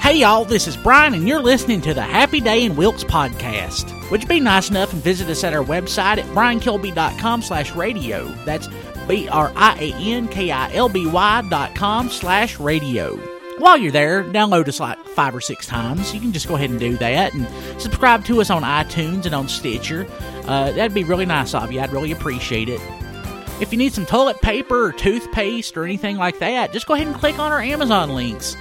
Hey y'all, this is Brian and you're listening to the Happy Day in Wilkes podcast. Would you be nice enough and visit us at our website at briankilby.com/radio. That's briankilby.com/radio. While you're there, download us like 5 or 6 times. You can just go ahead and do that and subscribe to us on iTunes and on Stitcher. That'd be really nice of you. I'd really appreciate it. If you need some toilet paper or toothpaste or anything like that, just go ahead and click on our Amazon links.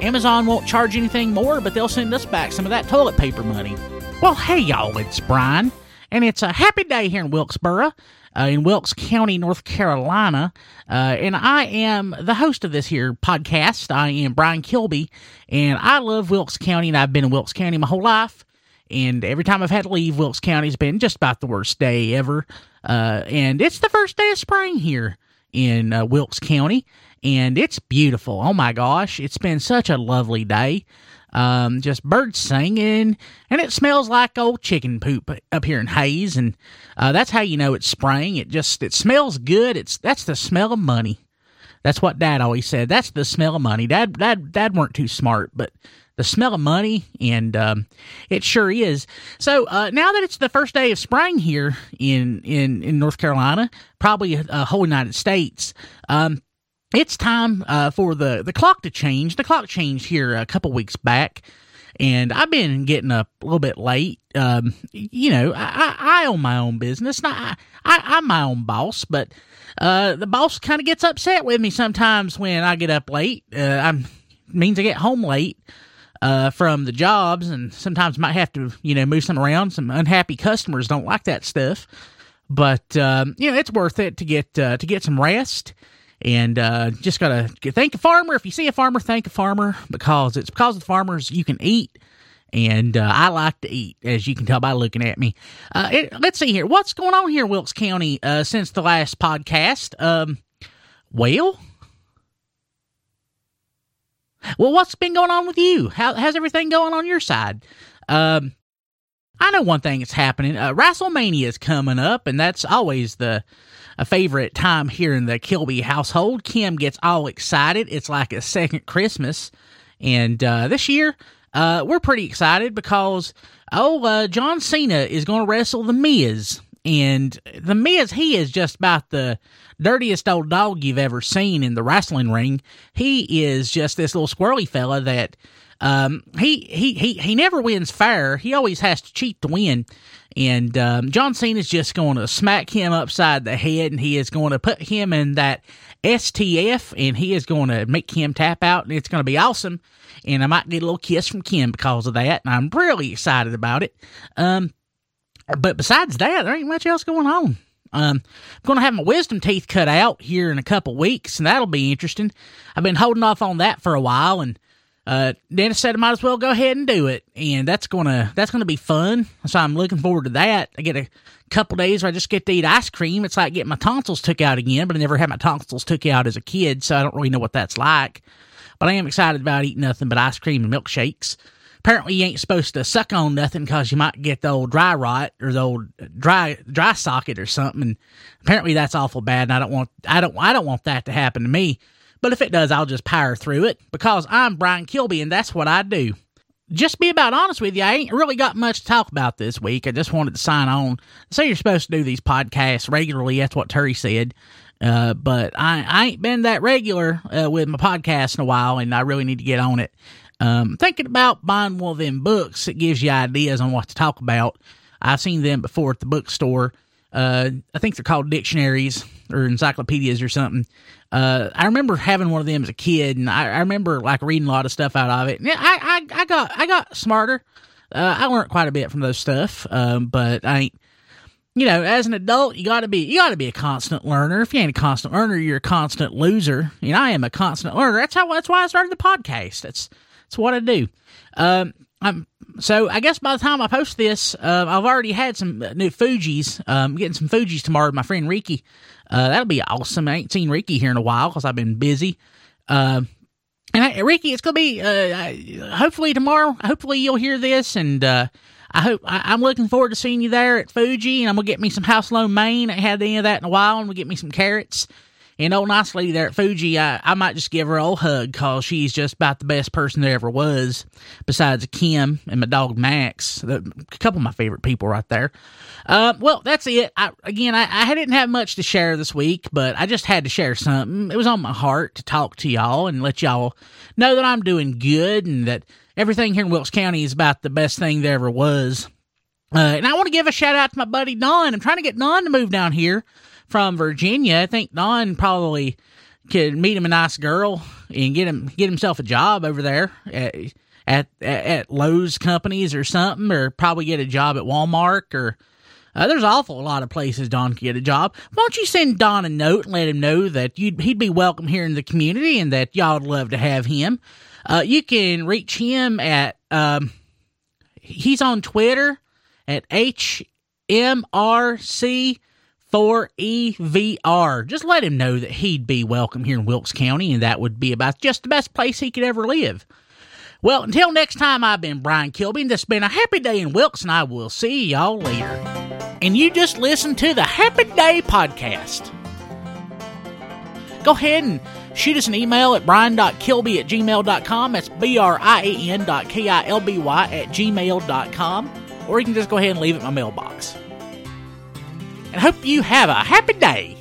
Amazon won't charge anything more, but they'll send us back some of that toilet paper money. Well, hey y'all, it's Brian, and it's a happy day here in Wilkesboro, in Wilkes County, North Carolina, and I am the host of this here podcast. I am Brian Kilby, and I love Wilkes County, and I've been in Wilkes County my whole life. And every time I've had to leave, Wilkes County's been just about the worst day ever. And it's the first day of spring here in Wilkes County. And it's beautiful. Oh my gosh, it's been such a lovely day. Just birds singing. And it smells like old chicken poop up here in Hayes. And that's how you know it's spring. It smells good. That's the smell of money. That's what Dad always said. That's the smell of money. Dad weren't too smart, but the smell of money, and it sure is. So now that it's the first day of spring here in North Carolina, probably whole United States, it's time for the clock to change. The clock changed here a couple weeks back, and I've been getting up a little bit late. I own my own business. I'm my own boss, but the boss kind of gets upset with me sometimes when I get up late. Means I get home late from the jobs, and sometimes might have to, move some around. Some unhappy customers don't like that stuff, but it's worth it to get some rest. And just gotta thank a farmer. If you see a farmer, thank a farmer, because it's because of the farmers you can eat. And I like to eat, as you can tell by looking at me. Let's see here, what's going on here in Wilkes County since the last podcast? Well, what's been going on with you? How's everything going on your side? I know one thing that's happening. WrestleMania is coming up, and that's always a favorite time here in the Kilby household. Kim gets all excited. It's like a second Christmas. And this year, we're pretty excited because, John Cena is going to wrestle the Miz. And the Miz, he is just about the dirtiest old dog you've ever seen in the wrestling ring. He is just this little squirrely fella that he never wins fair. He always has to cheat to win. And John Cena is just going to smack him upside the head, and he is going to put him in that STF, and he is going to make him tap out, and it's going to be awesome. And I might get a little kiss from Kim because of that, and I'm really excited about it. But besides that, there ain't much else going on. I'm going to have my wisdom teeth cut out here in a couple weeks, and that'll be interesting. I've been holding off on that for a while, and Dennis said I might as well go ahead and do it, and that's gonna be fun. So I'm looking forward to that. I get a couple days where I just get to eat ice cream. It's like getting my tonsils took out again, but I never had my tonsils took out as a kid, so I don't really know what that's like. But I am excited about eating nothing but ice cream and milkshakes. Apparently, you ain't supposed to suck on nothing because you might get the old dry rot or the old dry socket or something. And apparently, that's awful bad, and I don't want that to happen to me. But if it does, I'll just power through it because I'm Brian Kilby, and that's what I do. Just to be about honest with you, I ain't really got much to talk about this week. I just wanted to sign on. So you're supposed to do these podcasts regularly. That's what Terry said. But I ain't been that regular with my podcast in a while, and I really need to get on it. Thinking about buying one of them books that gives you ideas on what to talk about. I've seen them before at the bookstore. I think they're called dictionaries or encyclopedias or something. I remember having one of them as a kid, and I remember like reading a lot of stuff out of it. And I got smarter. I learned quite a bit from those stuff. But I ain't, as an adult, you gotta be a constant learner. If you ain't a constant learner, you're a constant loser. And I am a constant learner. That's why I started the podcast. That's what I do. So I guess by the time I post this, I've already had some new Fujis. I'm getting some Fujis tomorrow with my friend Ricky. That'll be awesome. I ain't seen Ricky here in a while because I've been busy. Ricky, it's going to be hopefully tomorrow. Hopefully you'll hear this, and I'm looking forward to seeing you there at Fuji, and I'm going to get me some House Lo Mein. I ain't had any of that in a while, and we'll get me some carrots. And on Ice Lady there at Fuji, I might just give her a old hug, because she's just about the best person there ever was, besides Kim and my dog Max. A couple of my favorite people right there. Well, that's it. I didn't have much to share this week, but I just had to share something. It was on my heart to talk to y'all and let y'all know that I'm doing good and that everything here in Wilkes County is about the best thing there ever was. And I want to give a shout out to my buddy Don. I'm trying to get Don to move down here from Virginia. I think Don probably could meet him a nice girl and get himself a job over there at Lowe's Companies or something, or probably get a job at Walmart, or there's an awful lot of places Don could get a job. Why don't you send Don a note and let him know that he'd be welcome here in the community and that y'all would love to have him. You can reach him at he's on Twitter at HMRC4EVUR. Just let him know that he'd be welcome here in Wilkes County, and that would be about just the best place he could ever live. Well, until next time, I've been Brian Kilby, and this has been a happy day in Wilkes, and I will see y'all later. And you just listened to the Happy Day Podcast. Go ahead and shoot us an email at brian.kilby@gmail.com. That's brian.kilby@gmail.com. Or you can just go ahead and leave it in my mailbox. And hope you have a happy day.